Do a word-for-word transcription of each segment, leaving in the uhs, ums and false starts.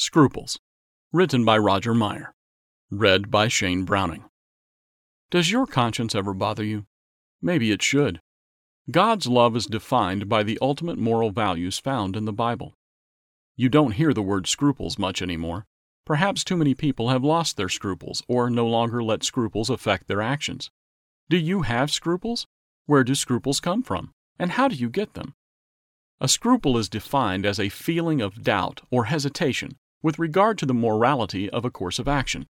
Scruples, written by Roger Meyer, read by Shane Browning. Does your conscience ever bother you? Maybe it should. God's love is defined by the ultimate moral values found in the Bible. You don't hear the word scruples much anymore. Perhaps too many people have lost their scruples or no longer let scruples affect their actions. Do you have scruples? Where do scruples come from, and how do you get them? A scruple is defined as a feeling of doubt or hesitation with regard to the morality of a course of action.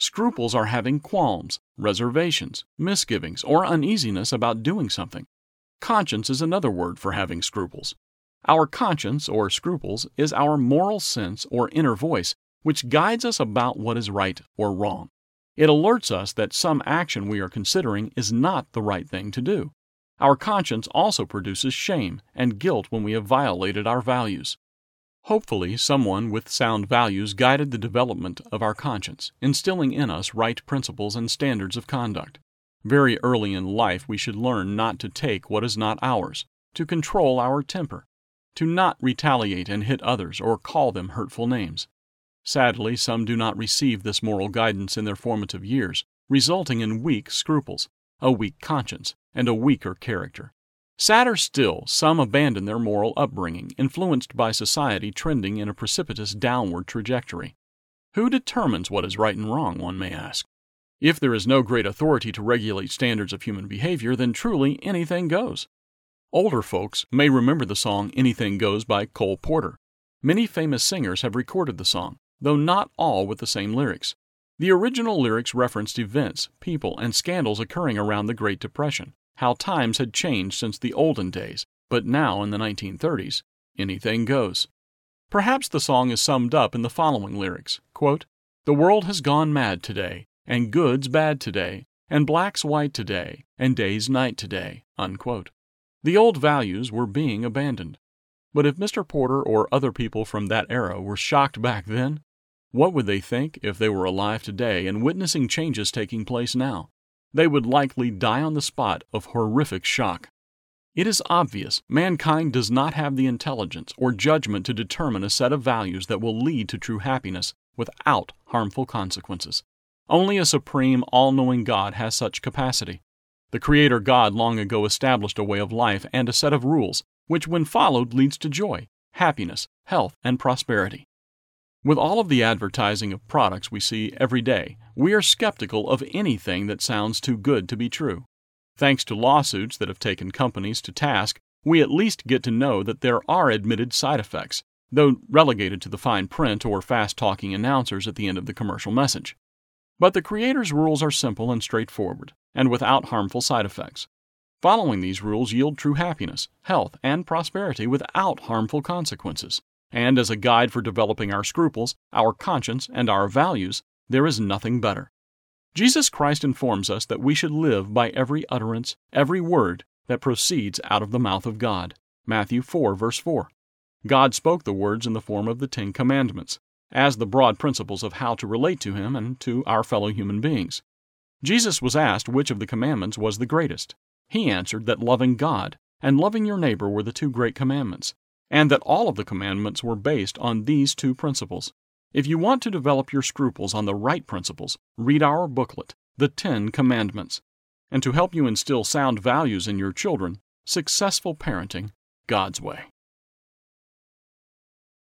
Scruples are having qualms, reservations, misgivings, or uneasiness about doing something. Conscience is another word for having scruples. Our conscience, or scruples, is our moral sense or inner voice, which guides us about what is right or wrong. It alerts us that some action we are considering is not the right thing to do. Our conscience also produces shame and guilt when we have violated our values. Hopefully, someone with sound values guided the development of our conscience, instilling in us right principles and standards of conduct. Very early in life, we should learn not to take what is not ours, to control our temper, to not retaliate and hit others or call them hurtful names. Sadly, some do not receive this moral guidance in their formative years, resulting in weak scruples, a weak conscience, and a weaker character. Sadder still, some abandon their moral upbringing, influenced by society trending in a precipitous downward trajectory. Who determines what is right and wrong, one may ask? If there is no great authority to regulate standards of human behavior, then truly anything goes. Older folks may remember the song "Anything Goes" by Cole Porter. Many famous singers have recorded the song, though not all with the same lyrics. The original lyrics referenced events, people, and scandals occurring around the Great Depression, how times had changed since the olden days, but now in the nineteen thirties, anything goes. Perhaps the song is summed up in the following lyrics, quote, "The world has gone mad today, and good's bad today, and black's white today, and day's night today," unquote. The old values were being abandoned. But if Mister Porter or other people from that era were shocked back then, what would they think if they were alive today and witnessing changes taking place now? They would likely die on the spot of horrific shock. It is obvious mankind does not have the intelligence or judgment to determine a set of values that will lead to true happiness without harmful consequences. Only a supreme, all-knowing God has such capacity. The Creator God long ago established a way of life and a set of rules, which when followed leads to joy, happiness, health, and prosperity. With all of the advertising of products we see every day, we are skeptical of anything that sounds too good to be true. Thanks to lawsuits that have taken companies to task, we at least get to know that there are admitted side effects, though relegated to the fine print or fast-talking announcers at the end of the commercial message. But the Creator's rules are simple and straightforward, and without harmful side effects. Following these rules yield true happiness, health, and prosperity without harmful consequences. And as a guide for developing our scruples, our conscience, and our values, there is nothing better. Jesus Christ informs us that we should live by every utterance, every word that proceeds out of the mouth of God. Matthew four, verse four. God spoke the words in the form of the Ten Commandments, as the broad principles of how to relate to Him and to our fellow human beings. Jesus was asked which of the commandments was the greatest. He answered that loving God and loving your neighbor were the two great commandments, and that all of the commandments were based on these two principles. If you want to develop your scruples on the right principles, read our booklet, The Ten Commandments. And to help you instill sound values in your children, Successful Parenting, God's Way.